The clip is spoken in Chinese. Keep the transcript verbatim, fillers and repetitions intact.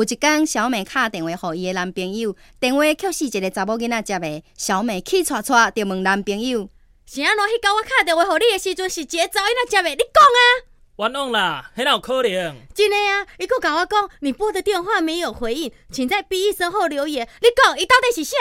有一天，小美打电话给她的男朋友，电话却是一个查某囡仔接的。小美气喘喘就问男朋友：是安怎？迄天我打电话给你的时阵，是一个查某囡仔接的？你讲啊！冤枉啦，那哪有可能？真的啊！伊佫甲我讲，你拨的电话没有回应，请在“B” 一声后留言。你讲，伊到底是谁？